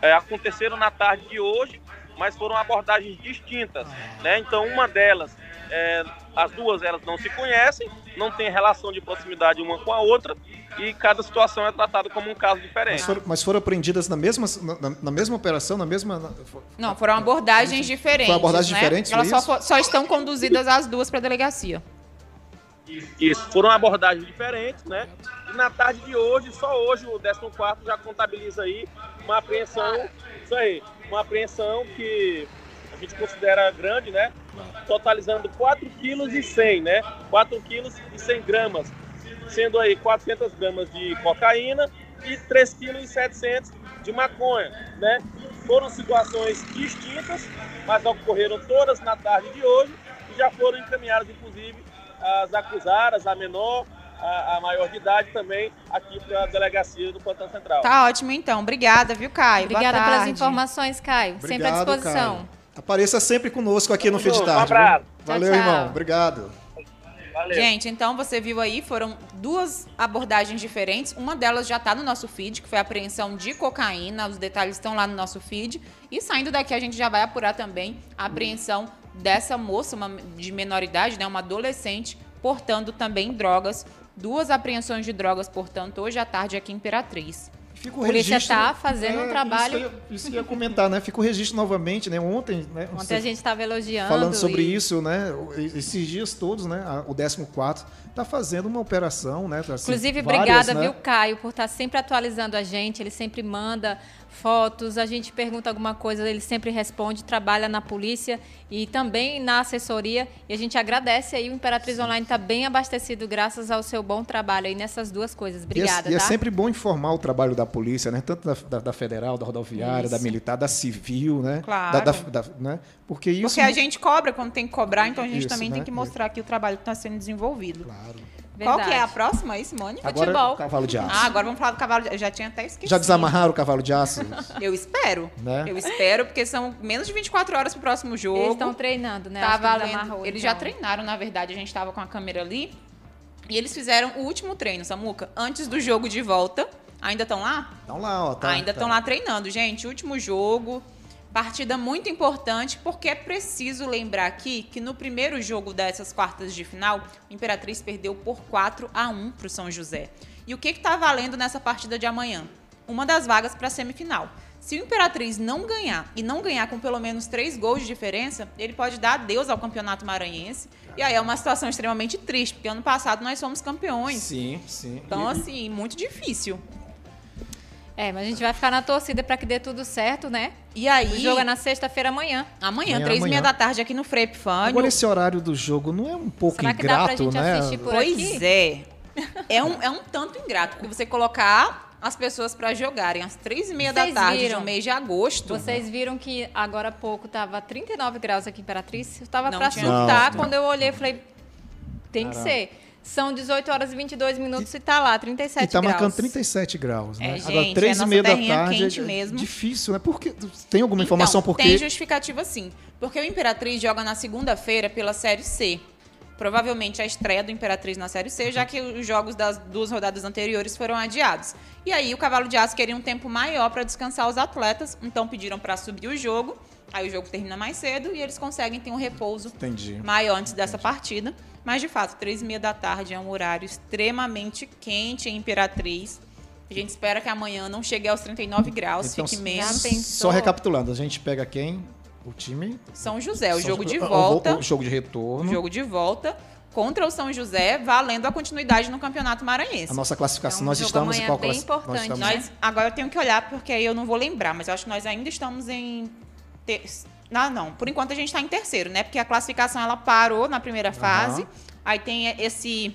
é, aconteceram na tarde de hoje, mas foram abordagens distintas, né? Então, uma delas, é, as duas elas não se conhecem, não tem relação de proximidade uma com a outra, e cada situação é tratada como um caso diferente. Mas foram, mas foram apreendidas na mesma, na, na mesma operação, na mesma... Na, for, não, foram abordagens diferentes. Foram abordagens né? diferentes, Elas só, for, só estão conduzidas as duas para a delegacia. Isso, isso, foram abordagens diferentes, né? E na tarde de hoje, só hoje, o décimo quarto já contabiliza aí uma apreensão, isso aí, uma apreensão que a gente considera grande, né? Totalizando quatro vírgula cem quilos, né? quatro vírgula cem gramas. Sendo aí quatrocentas gramas de cocaína e três vírgula sete quilos de maconha, né? Foram situações distintas, mas ocorreram todas na tarde de hoje e já foram encaminhadas, inclusive, as acusadas, a menor, a, a maior de idade também, aqui para a delegacia do Plantão Central. Tá ótimo, então. Obrigada, viu, Caio? Obrigada pelas informações, Caio. Obrigado, sempre à disposição. Caio. Apareça sempre conosco aqui Vamos no Fim de Tarde. Um abraço. Valeu, tchau, tchau. irmão. Obrigado. Valeu. Gente, então você viu aí, foram duas abordagens diferentes. Uma delas já está no nosso feed, que foi a apreensão de cocaína. Os detalhes estão lá no nosso feed. E saindo daqui, a gente já vai apurar também a apreensão dessa moça, uma de menor idade, né, uma adolescente, portando também drogas. Duas apreensões de drogas, portanto, hoje à tarde aqui em Imperatriz. Fica o a polícia está fazendo é, um trabalho... Isso, ia, isso ia comentar, né? Fica o registro novamente, né? Ontem... Né? Ontem você, a gente estava elogiando... Falando sobre e... isso, né? Esses dias todos, né? O décimo quarto está fazendo uma operação, né? Assim, Inclusive, várias, obrigada, né? viu, Caio, por estar sempre atualizando a gente. Ele sempre manda fotos, a gente pergunta alguma coisa, ele sempre responde, trabalha na polícia e também na assessoria. E a gente agradece aí, o Imperatriz Sim. Online está bem abastecido graças ao seu bom trabalho aí nessas duas coisas. Obrigada, e é, tá? E é sempre bom informar o trabalho da polícia, né? Tanto da, da, da federal, da rodoviária, isso. da militar, da civil, né? Claro. Da, da, da, né? Porque isso. Porque a gente cobra quando tem que cobrar, então a gente isso, também né? tem que mostrar aqui o trabalho que está sendo desenvolvido. Claro. Verdade. Qual que é a próxima aí, Simone? Agora, futebol. Cavalo de aço. Ah, agora vamos falar do cavalo de aço. Eu já tinha até esquecido. Já desamarraram o cavalo de aço? Eu espero. Né? Eu espero, porque são menos de vinte e quatro horas pro próximo jogo. Eles estão treinando, né? Tá valendo. Eles então. já treinaram, na verdade. A gente estava com a câmera ali. E eles fizeram o último treino, Samuca, antes do jogo de volta. Ainda estão lá? Estão lá, ó. Tá, Ainda estão tá. lá treinando, gente. Último jogo. Partida muito importante, porque é preciso lembrar aqui que no primeiro jogo dessas quartas de final, o Imperatriz perdeu por quatro a um para o São José. E o que está valendo nessa partida de amanhã? Uma das vagas para a semifinal. Se o Imperatriz não ganhar, e não ganhar com pelo menos três gols de diferença, ele pode dar adeus ao Campeonato Maranhense. E aí é uma situação extremamente triste, porque ano passado nós fomos campeões. Sim, sim. Então, assim, muito difícil. É, mas a gente vai ficar na torcida para que dê tudo certo, né? E aí... O jogo é na sexta-feira amanhã. Amanhã, três e meia da tarde, aqui no Frei Epifânio. Agora esse horário do jogo não é um pouco Será ingrato, né? Será que dá pra gente né? assistir por pois aqui? Pois é. É um, é um tanto ingrato, porque você colocar as pessoas para jogarem às três e meia da tarde viram? de um mês de agosto. Vocês viram que agora há pouco tava trinta e nove graus aqui em Imperatriz? Eu tava para surtar, não. quando eu olhei, falei, tem Caramba. que ser. São dezoito horas e vinte e dois minutos e tá lá, trinta e sete graus. E tá marcando graus. trinta e sete graus, né? É, gente, Agora, três é e meia da tarde, quente é mesmo. Difícil, né? Porque tem alguma então, informação por quê? Tem justificativa, sim. Porque o Imperatriz joga na segunda-feira pela Série C. Provavelmente a estreia do Imperatriz na Série C, já que os jogos das duas rodadas anteriores foram adiados. E aí o Cavalo de Aço queria um tempo maior para descansar os atletas, então pediram para subir o jogo. Aí o jogo termina mais cedo e eles conseguem ter um repouso Entendi. maior antes dessa Entendi. partida. Mas, de fato, três e meia da tarde é um horário extremamente quente em Imperatriz. A gente espera que amanhã não chegue aos trinta e nove graus, então, fique menos. Só recapitulando, a gente pega quem? O time? São José, o São jogo de volta. O jogo de retorno. O jogo de volta contra o São José, valendo a continuidade no Campeonato Maranhense. A nossa classificação, então, nós estamos em qual classe... importante, nós estamos... Nós, agora eu tenho que olhar, porque aí eu não vou lembrar, mas eu acho que nós ainda estamos em... Ter... Não, não. Por enquanto a gente está em terceiro, né? Porque a classificação ela parou na primeira fase. Uhum. Aí tem esse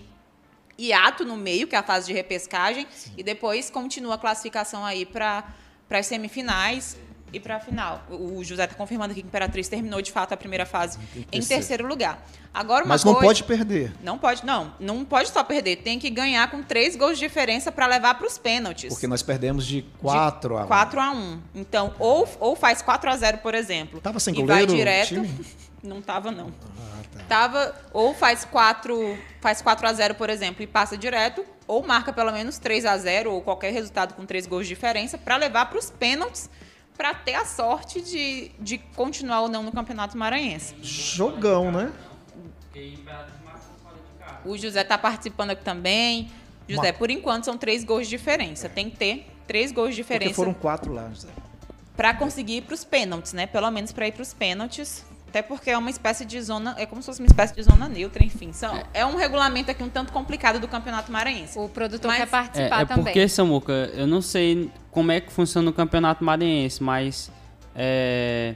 hiato no meio, que é a fase de repescagem. Sim. E depois continua a classificação aí para as semifinais e para a final. O José está confirmando aqui que a Imperatriz terminou de fato a primeira fase em terceiro, em terceiro lugar. Agora, uma Mas não coisa... pode perder. Não pode, não. Não pode só perder. Tem que ganhar com três gols de diferença para levar para os pênaltis. Porque nós perdemos de quatro a um. quatro a um. Então, ou, ou faz quatro a zero, por exemplo. Tava sem goleiro? E vai direto. Time? Não tava, não. Ah, tá. Tava, ou faz quatro a zero, por exemplo, e passa direto, ou marca pelo menos três a zero, ou qualquer resultado com três gols de diferença, para levar para os pênaltis, para ter a sorte de, de continuar ou não no Campeonato Maranhense. Jogão, né? O José está participando aqui também. José, por enquanto, são três gols de diferença. Tem que ter três gols de diferença. Porque foram quatro lá, José. Para conseguir ir para os pênaltis, né? Pelo menos para ir para os pênaltis. Até porque é uma espécie de zona... É como se fosse uma espécie de zona neutra, enfim. São, é um regulamento aqui um tanto complicado do Campeonato Maranhense. O produtor mas, quer participar é, é também. É porque, Samuca, eu não sei como é que funciona o Campeonato Maranhense, mas é,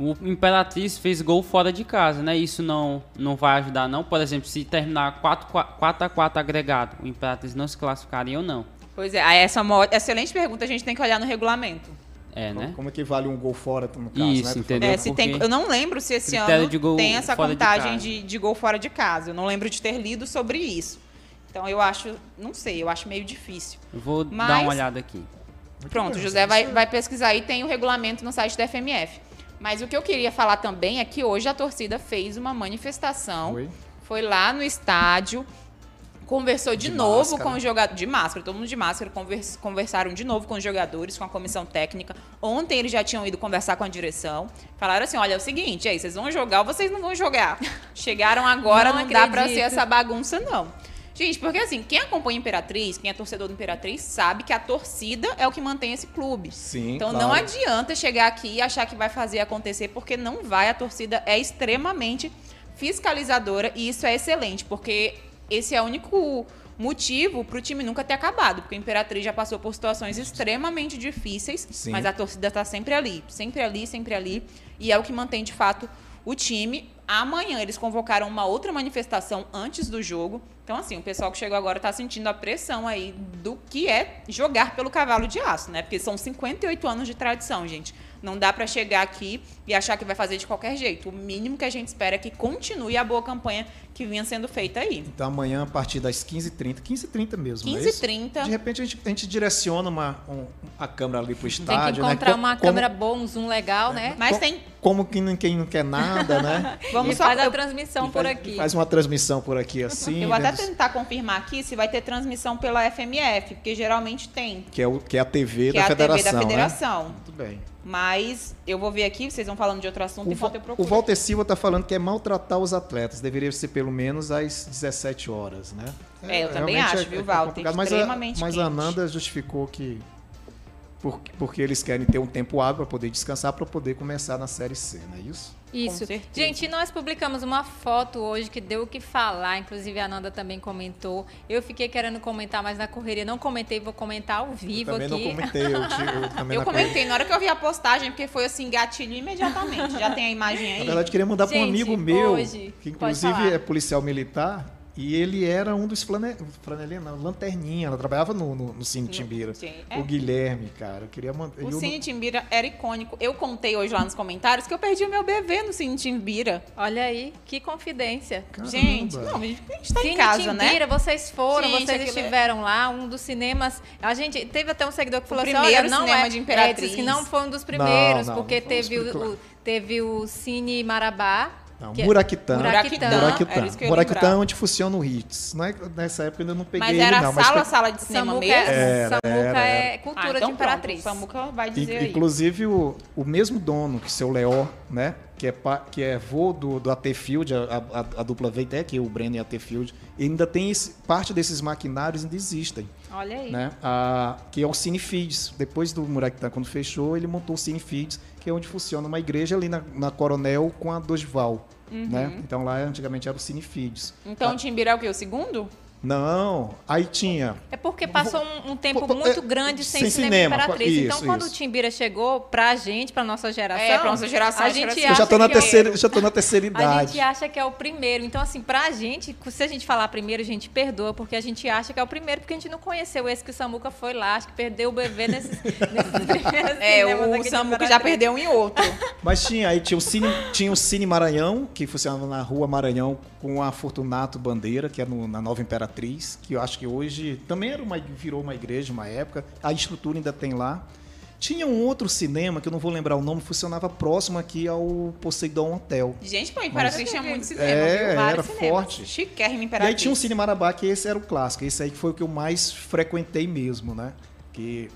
o Imperatriz fez gol fora de casa, né? Isso não, não vai ajudar, não? Por exemplo, se terminar quatro a quatro agregado, o Imperatriz não se classificaria ou não? Pois é, essa é uma excelente pergunta. A gente tem que olhar no regulamento. É, né? Como é que vale um gol fora, no caso, Isso, né? entendeu? É, se tem, eu não lembro se esse ano tem essa contagem de, de, de gol fora de casa. Eu não lembro de ter lido sobre isso. Então, eu acho... Não sei, eu acho meio difícil. Eu vou Mas, dar uma olhada aqui. Pronto, o José vai, vai pesquisar aí. Tem o regulamento no site da F M F. Mas o que eu queria falar também é que hoje a torcida fez uma manifestação. Foi, foi lá no estádio... Conversou de, de novo máscara. com os jogadores, de máscara, todo mundo de máscara, convers, conversaram de novo com os jogadores, com a comissão técnica. Ontem eles já tinham ido conversar com a direção, falaram assim, olha, é o seguinte, aí, vocês vão jogar ou vocês não vão jogar? Chegaram agora, não, não dá pra ser essa bagunça, não. Gente, porque assim, quem acompanha a Imperatriz, quem é torcedor do Imperatriz, sabe que a torcida é o que mantém esse clube. Sim, então claro. Não adianta chegar aqui e achar que vai fazer acontecer, porque não vai, a torcida é extremamente fiscalizadora e isso é excelente, porque... Esse é o único motivo para o time nunca ter acabado, porque a Imperatriz já passou por situações extremamente difíceis, Sim. mas a torcida está sempre ali, sempre ali, sempre ali, e é o que mantém, de fato, o time. Amanhã eles convocaram uma outra manifestação antes do jogo. Então, assim, o pessoal que chegou agora está sentindo a pressão aí do que é jogar pelo cavalo de aço, né? Porque são cinquenta e oito anos de tradição, gente. Não dá para chegar aqui e achar que vai fazer de qualquer jeito. O mínimo que a gente espera é que continue a boa campanha que vinha sendo feita aí. Então, amanhã, a partir das quinze e trinta, quinze e trinta mesmo, quinze e trinta. É de repente, a gente, a gente direciona uma, um, a câmera ali pro estádio. Tem que encontrar, né? uma como, câmera boa, um zoom legal, é, né? Mas como, tem... como que quem não quer nada, né? Vamos e só faz a transmissão por faz, aqui. Faz uma transmissão por aqui, assim. Eu vou até tentar confirmar aqui se vai ter transmissão pela F M F, porque geralmente tem. Que é, o, que é a T V que da é a Federação, T V da Federação. Né? Muito bem. Mas eu vou ver aqui, vocês vão falando de outro assunto, o enquanto eu procuro. O Walter Silva está falando que é maltratar os atletas. Deveria ser pelo menos às dezessete horas, né? É, é eu também acho, é, viu, Walter? É mas extremamente a, mas a Ananda justificou que... Porque, porque eles querem ter um tempo hábil para poder descansar, para poder começar na Série C, não é isso? Isso. Gente, nós publicamos uma foto hoje que deu o que falar, inclusive a Ananda também comentou. Eu fiquei querendo comentar, mas na correria não comentei, vou comentar ao vivo eu também aqui. Não comentei, eu, te, eu também eu não comentei na hora que eu vi a postagem, porque foi assim, gatilho imediatamente. Já tem a imagem aí? Na verdade, eu queria mandar para um amigo meu, hoje, que inclusive é policial militar. E ele era um dos flanel... Flanelina, não, lanterninha, ela trabalhava no, no, no Cine Timbira. Sim, é. O Guilherme, cara, eu queria mandar... O Cine Timbira era icônico. Eu contei hoje lá nos comentários que eu perdi o meu bebê no Cine Timbira. Olha aí, que confidência. Caramba. Gente, não, a gente tá Cine em casa, Timbira, né? Cine Timbira, vocês foram, gente, vocês estiveram é. lá, um dos cinemas... A gente teve até um seguidor que falou assim, olha, não é... de Imperatriz. É, que não foi um dos primeiros, não, não, porque não teve, o, o, teve o Cine Marabá. Não, é Muraquitã. Muraquitã. Muraquitã. Muraquitã é onde funciona o Hits. Não é, nessa época eu ainda não peguei mas era ele, não. Mas era a sala de cinema Samuca mesmo? Era, Samuca era, era. É cultura ah, então de Imperatriz. Pronto, Samuca vai dizer I, aí. Inclusive, o, o mesmo dono, que seu Leó, né? Que é, que é vô do, do A T Field, a, a, a dupla V T E, que é o Breno e a AT Field, ainda tem esse, parte desses maquinários ainda existem. Olha aí. Né? A, que é o Cinefeeds. Depois do Muraquitã, quando fechou, ele montou o Cinefeeds, que é onde funciona uma igreja ali na, na Coronel com a Dosval. Uhum. Né? Então lá antigamente era o Cinefeeds. Então o Timbira é o quê? O segundo? Não, aí tinha... É porque passou um, um tempo muito grande sem, sem cinema, cinema Imperatriz. Isso, então, quando isso. o Timbira chegou pra gente, pra nossa geração... É, pra nossa geração. A gente acha eu já tô na, terceira, eu... já tô na terceira idade. A gente acha que é o primeiro. Então, assim, pra gente, se a gente falar primeiro, a gente perdoa, porque a gente acha que é o primeiro, porque a gente não conheceu esse que o Samuca foi lá, acho que perdeu o bebê nesses... nesses é, o Samuca já perdeu um em outro. Mas tinha, aí tinha o Cine, tinha o Cine Maranhão, que funcionava na Rua Maranhão, com a Fortunato Bandeira, que é no, na Nova Imperatriz. Que eu acho que hoje também era uma, virou uma igreja, uma época, a estrutura ainda tem lá. Tinha um outro cinema, que eu não vou lembrar o nome, funcionava próximo aqui ao Poseidon Hotel. Gente, pô, Imperatriz tinha muito cinema, é, viu? Vários era cinemas. Forte. Chiquérrimo Imperatriz. E aí tinha um Cine Marabá, que esse era o clássico, esse aí foi o que eu mais frequentei mesmo, né? Que...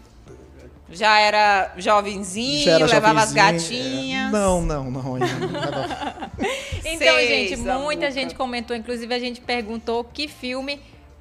Já era jovenzinho, Já era levava jovenzinho, as gatinhas. É. Não, não, não. não então, Sei, gente, muita boca. gente comentou. Inclusive, a gente perguntou que filme...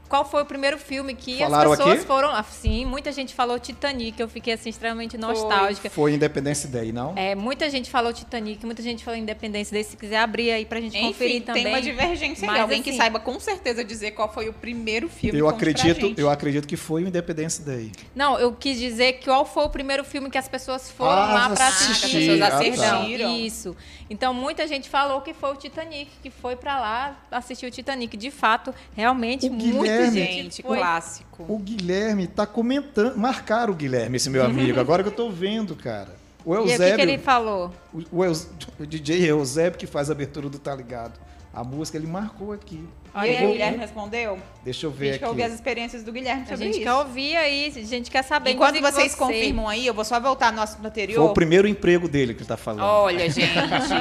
Qual foi o primeiro filme que Falaram as pessoas aqui? foram... Assim, muita gente falou Titanic. Eu fiquei, assim, extremamente nostálgica. Foi, foi Independence Day, não? É, muita gente falou Titanic. Muita gente falou Independence Day. Se quiser abrir aí pra gente Enfim, conferir também. Enfim, tem uma divergência. Mas, alguém assim, que saiba com certeza dizer qual foi o primeiro filme. Eu acredito, eu acredito que foi o Independence Day. Não, eu quis dizer qual foi o primeiro filme que as pessoas foram ah, lá pra assistir. Ah, as pessoas assistiram. Isso. Então, muita gente falou que foi o Titanic, que foi pra lá assistir o Titanic. De fato, realmente, o muito... Guilherme. Gente, Foi. clássico. O Guilherme tá comentando. Marcaram o Guilherme, esse meu amigo. Agora que eu tô vendo, cara. O Eusébio, e o que, que ele falou? O, Eus, o D J Eusébio, que faz a abertura do Tá Ligado. A música, ele marcou aqui. Olha, o Guilherme ver. respondeu. Deixa eu ver aqui. A gente aqui. quer ouvir as experiências do Guilherme sobre isso. A gente isso. quer ouvir aí, a gente quer saber. Enquanto vocês você... confirmam aí, eu vou só voltar no assunto anterior. Foi o primeiro emprego dele que ele tá falando. Olha, gente,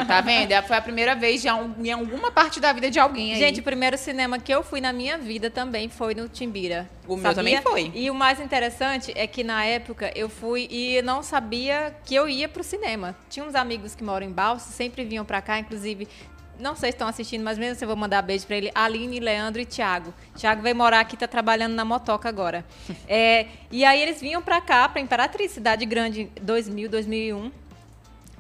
tá vendo? Foi a primeira vez de, em alguma parte da vida de alguém aí. Gente, o primeiro cinema que eu fui na minha vida também foi no Timbira. O sabia? meu também foi. E o mais interessante é que na época eu fui e não sabia que eu ia pro cinema. Tinha uns amigos que moram em Balsas, sempre vinham pra cá, inclusive... Não sei se estão assistindo, mas mesmo assim eu vou mandar beijo pra ele. Aline, Leandro e Thiago. Thiago veio morar aqui, tá trabalhando na motoca agora. É, e aí eles vinham pra cá, pra Imperatriz, cidade grande, dois mil, dois mil e um.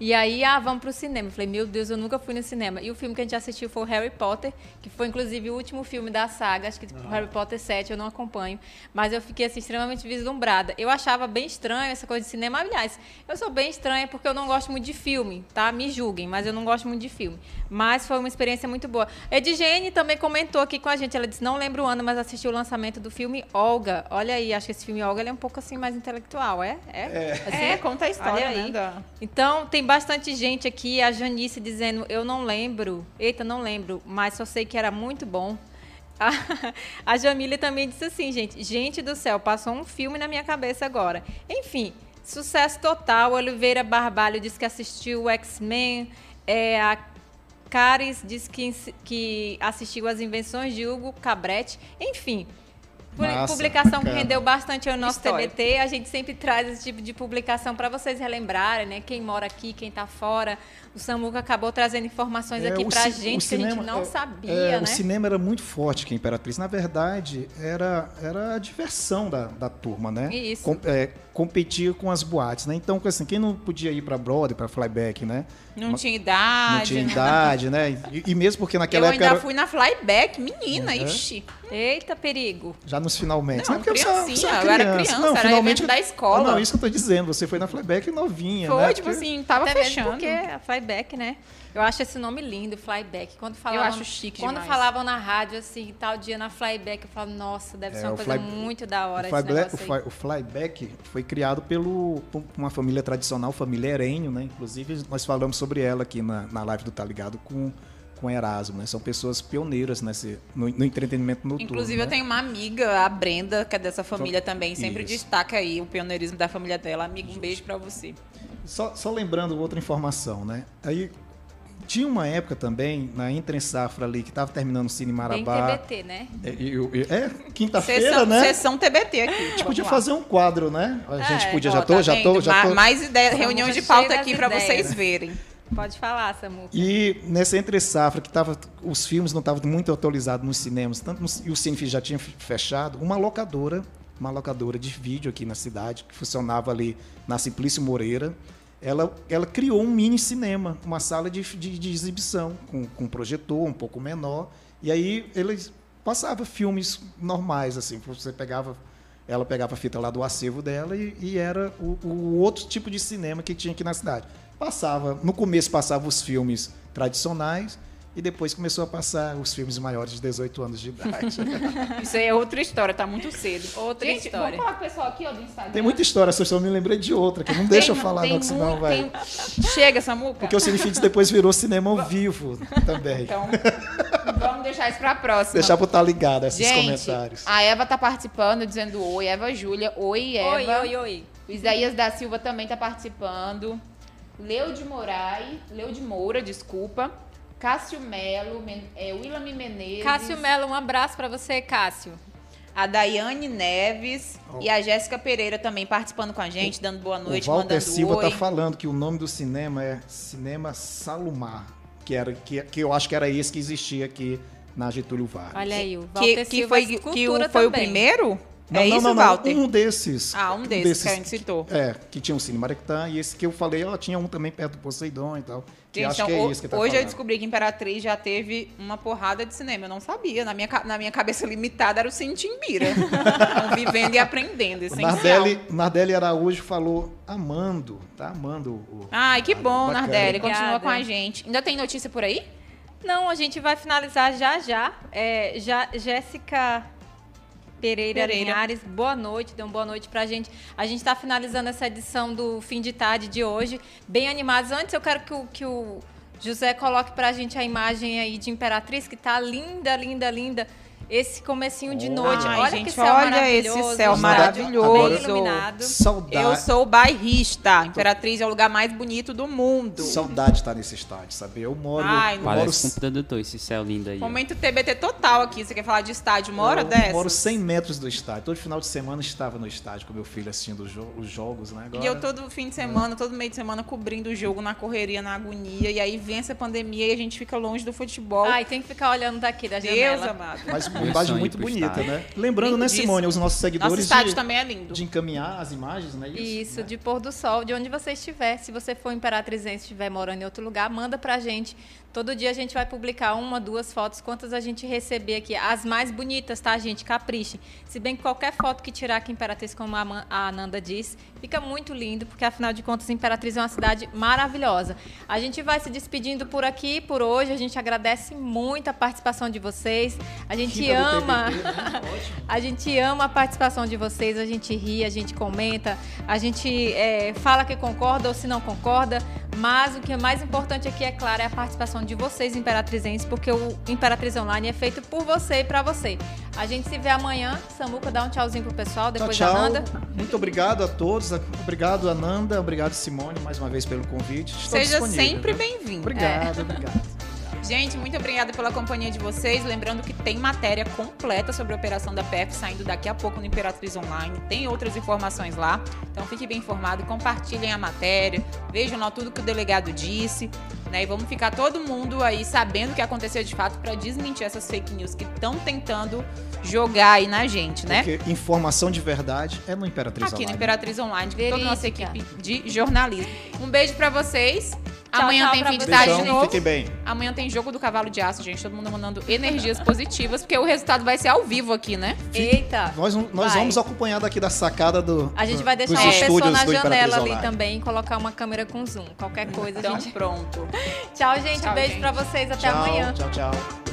E aí, ah, vamos pro cinema. Eu falei, meu Deus, eu nunca fui no cinema. E o filme que a gente assistiu foi o Harry Potter, que foi, inclusive, o último filme da saga. Acho que tipo, ah. Harry Potter sete, eu não acompanho. Mas eu fiquei, assim, extremamente vislumbrada. Eu achava bem estranho essa coisa de cinema. Aliás, eu sou bem estranha porque eu não gosto muito de filme, tá? Me julguem, mas eu não gosto muito de filme. Mas foi uma experiência muito boa. Edgene também comentou aqui com a gente. Ela disse, não lembro o ano, mas assistiu o lançamento do filme Olga. Olha aí, acho que esse filme Olga ele é um pouco, assim, mais intelectual, é? É, é. Assim, é conta a história, olha aí. Né? Então, tem bastante gente aqui, a Janice dizendo, eu não lembro, eita, não lembro, mas só sei que era muito bom. A, a Jamília também disse assim, gente, gente do céu, passou um filme na minha cabeça agora. Enfim, sucesso total. Oliveira Barbalho disse que assistiu o X-Men, é, a Caris disse que, que assistiu As Invenções de Hugo Cabretti, enfim... Massa, publicação bacana. Que rendeu bastante ao nosso História. T B T. A gente sempre traz esse tipo de publicação para vocês relembrarem, né? Quem mora aqui, quem está fora. O Samuca acabou trazendo informações é, aqui para a gente cinema, que a gente não é, sabia. É, né? O cinema era muito forte aqui em Imperatriz. Na verdade, era, era a diversão da, da turma, né? Isso. Com, é, competir com as boates, né? Então, assim, quem não podia ir para Brother, para Flyback, né? Não Uma, tinha idade. Não tinha idade, né? E, e mesmo porque naquela eu época... Eu ainda era... fui na Flyback, menina, uhum. Ixi. Eita, perigo. Já nos finalmente. Não, não é porque criança, você, você era criança. Eu era criança, não, era evento da escola. Não, não, isso que eu tô dizendo. Você foi na Flyback novinha, foi, né? Foi, tipo porque... assim, tava até fechando. Porque a Flyback, né? Eu acho esse nome lindo, Flyback. Quando falavam, eu acho chique quando demais. Falavam na rádio, assim, tal dia na Flyback, eu falava, nossa, deve é, ser uma coisa fly... muito da hora. O, fly... esse o, fly... o Flyback foi criado pelo uma família tradicional, família Erenho, né? Inclusive, nós falamos sobre ela aqui na, na live do Tá Ligado com... com Erasmo, né? São pessoas pioneiras nesse, no, no entretenimento noturno. Inclusive, né? Eu tenho uma amiga, a Brenda, que é dessa família então, também, sempre isso. Destaca aí o pioneirismo da família dela. Amiga, um beijo para você. Só, só lembrando outra informação, né? Aí tinha uma época também, na Entre Safra ali, que estava terminando o Cine Marabá. Tem T B T, né? É, é, é quinta-feira, né? Sessão T B T aqui. A gente podia fazer um quadro, né? A gente é, podia, já tô, tá já tô, já tô. Mais ideia, reunião de pauta aqui para vocês verem. Pode falar, Samuca. E nessa Entre Safra, que tava, os filmes não estavam muito atualizados nos cinemas, tanto no, e o Cinefeeds já tinha fechado, uma locadora, uma locadora de vídeo aqui na cidade, que funcionava ali na Simplício Moreira, ela, ela criou um mini cinema, uma sala de, de, de exibição, com, com um projetor um pouco menor, e aí eles passavam filmes normais, assim, você pegava... Ela pegava a fita lá do acervo dela e, e era o, o outro tipo de cinema que tinha aqui na cidade. Passava, no começo passava os filmes tradicionais e depois começou a passar os filmes maiores de dezoito anos de idade. Isso aí é outra história, tá muito cedo. Outra gente, história. Vamos falar com o pessoal aqui ó, do Instagram. Tem muita história, só eu me lembrei de outra, que não deixa tem, eu falar não, que senão um, vai... Tem... Chega, Samuca. Porque o Cinefeeds depois virou cinema ao vivo também. Então... Vamos deixar isso pra próxima. Deixar pra estar ligado esses gente, comentários. A Eva tá participando, dizendo oi, Eva Júlia. Oi, Eva. Oi, oi, oi. O Isaías da Silva também tá participando. Leo de Moraes, Leo de Moura, desculpa. Cássio Melo, é, Willam Menezes. Cássio Melo, um abraço pra você, Cássio. A Daiane Neves oh. e a Jéssica Pereira também participando com a gente, o, dando boa noite, o mandando oi. Walter Silva tá falando que o nome do cinema é Cinema Salomar. Que, era, que, que eu acho que era esse que existia aqui na Getúlio Vargas. Olha aí, o Walter que, que foi, que o, foi o primeiro? Não, é não, isso, não, não, Walter? Um desses. Ah, um, um desses, desses que a gente citou. É, que tinha o um Cine Marectã, e esse que eu falei, ó, tinha um também perto do Poseidon e tal. Que gente, acho então, que é o, esse que tá hoje falando. Eu descobri que Imperatriz já teve uma porrada de cinema, eu não sabia. Na minha, na minha cabeça limitada era o Cine Timbira. Então, vivendo e aprendendo, essencial. Nardelli, Nardelli Araújo falou... Amando, tá amando o... Ai, que bom, bacana. Nardelli, continua com a gente. Ainda tem notícia por aí? Não, a gente vai finalizar já, já. É, já Jéssica Pereira, Pereira Linhares, boa noite, deu uma boa noite pra gente. A gente tá finalizando essa edição do Fim de Tarde de hoje, bem animados. Antes eu quero que o... Que o... José, coloque pra gente a imagem aí de Imperatriz, que tá linda, linda, linda. Esse comecinho de noite. Ai, olha gente, que céu olha maravilhoso. Esse céu maravilhoso. Bem iluminado. Saudade. Eu sou bairrista. Imperatriz é o lugar mais bonito do mundo. Saudade estar nesse estádio, sabe? Eu moro... Ai, eu parece moro... com o produtor, esse céu lindo aí. Momento T B T total aqui. Você quer falar de estádio? Uma hora dessa? Eu moro cem metros do estádio. Todo final de semana estava no estádio com meu filho assistindo os jogos, né? Agora... E eu todo fim de semana, todo meio de semana cobrindo o jogo na correria, na agonia. E aí vem essa pandemia e a gente fica longe do futebol. Ai, tem que ficar olhando daqui da Deus janela. Amado. Mas Uma imagem muito bonita, né? Lembrando, né, Simone, os nossos seguidores... Nosso estádio de, também é lindo. De encaminhar as imagens, né? Isso, isso né? De pôr do sol, de onde você estiver. Se você for imperatrizense e estiver morando em outro lugar, manda pra gente. Todo dia a gente vai publicar uma, duas fotos, quantas a gente receber aqui. As mais bonitas, tá, gente? Caprichem. Se bem que qualquer foto que tirar aqui em Imperatriz, como a Ananda diz, fica muito lindo, porque afinal de contas, Imperatriz é uma cidade maravilhosa. A gente vai se despedindo por aqui, por hoje. A gente agradece muito a participação de vocês. A gente ama. A gente ama a participação de vocês. A gente ri, a gente comenta, a gente é, fala que concorda ou se não concorda. Mas o que é mais importante aqui, é claro, é a participação de vocês, imperatrizenses, porque o Imperatriz Online é feito por você e para você. A gente se vê amanhã. Samuca, dá um tchauzinho pro pessoal, depois tchau, tchau. Ananda. Muito obrigado a todos. Obrigado, Ananda. Obrigado, Simone, mais uma vez pelo convite. Estou Seja sempre né? bem-vindo. Obrigado, é. obrigado. Gente, muito obrigada pela companhia de vocês. Lembrando que tem matéria completa sobre a operação da P F saindo daqui a pouco no Imperatriz Online. Tem outras informações lá. Então fique bem informado, compartilhem a matéria, vejam lá tudo que o delegado disse, né? E vamos ficar todo mundo aí sabendo o que aconteceu de fato para desmentir essas fake news que estão tentando jogar aí na gente, né? Porque informação de verdade é no Imperatriz Online. Aqui no Imperatriz Online, com toda a nossa equipe de jornalismo. Um beijo para vocês. Tchau, amanhã tchau, tem fim de tarde de novo. Fiquem bem. Amanhã tem jogo do cavalo de aço, gente. Todo mundo mandando energias positivas, porque o resultado vai ser ao vivo aqui, né? Eita! Nós, nós vamos acompanhar daqui da sacada do. A gente vai deixar uma pessoa na janela ali também e colocar uma câmera com zoom. Qualquer coisa, então, gente. Pronto. Tchau, gente. Tchau, beijo gente. pra vocês. Até tchau, amanhã. Tchau, tchau.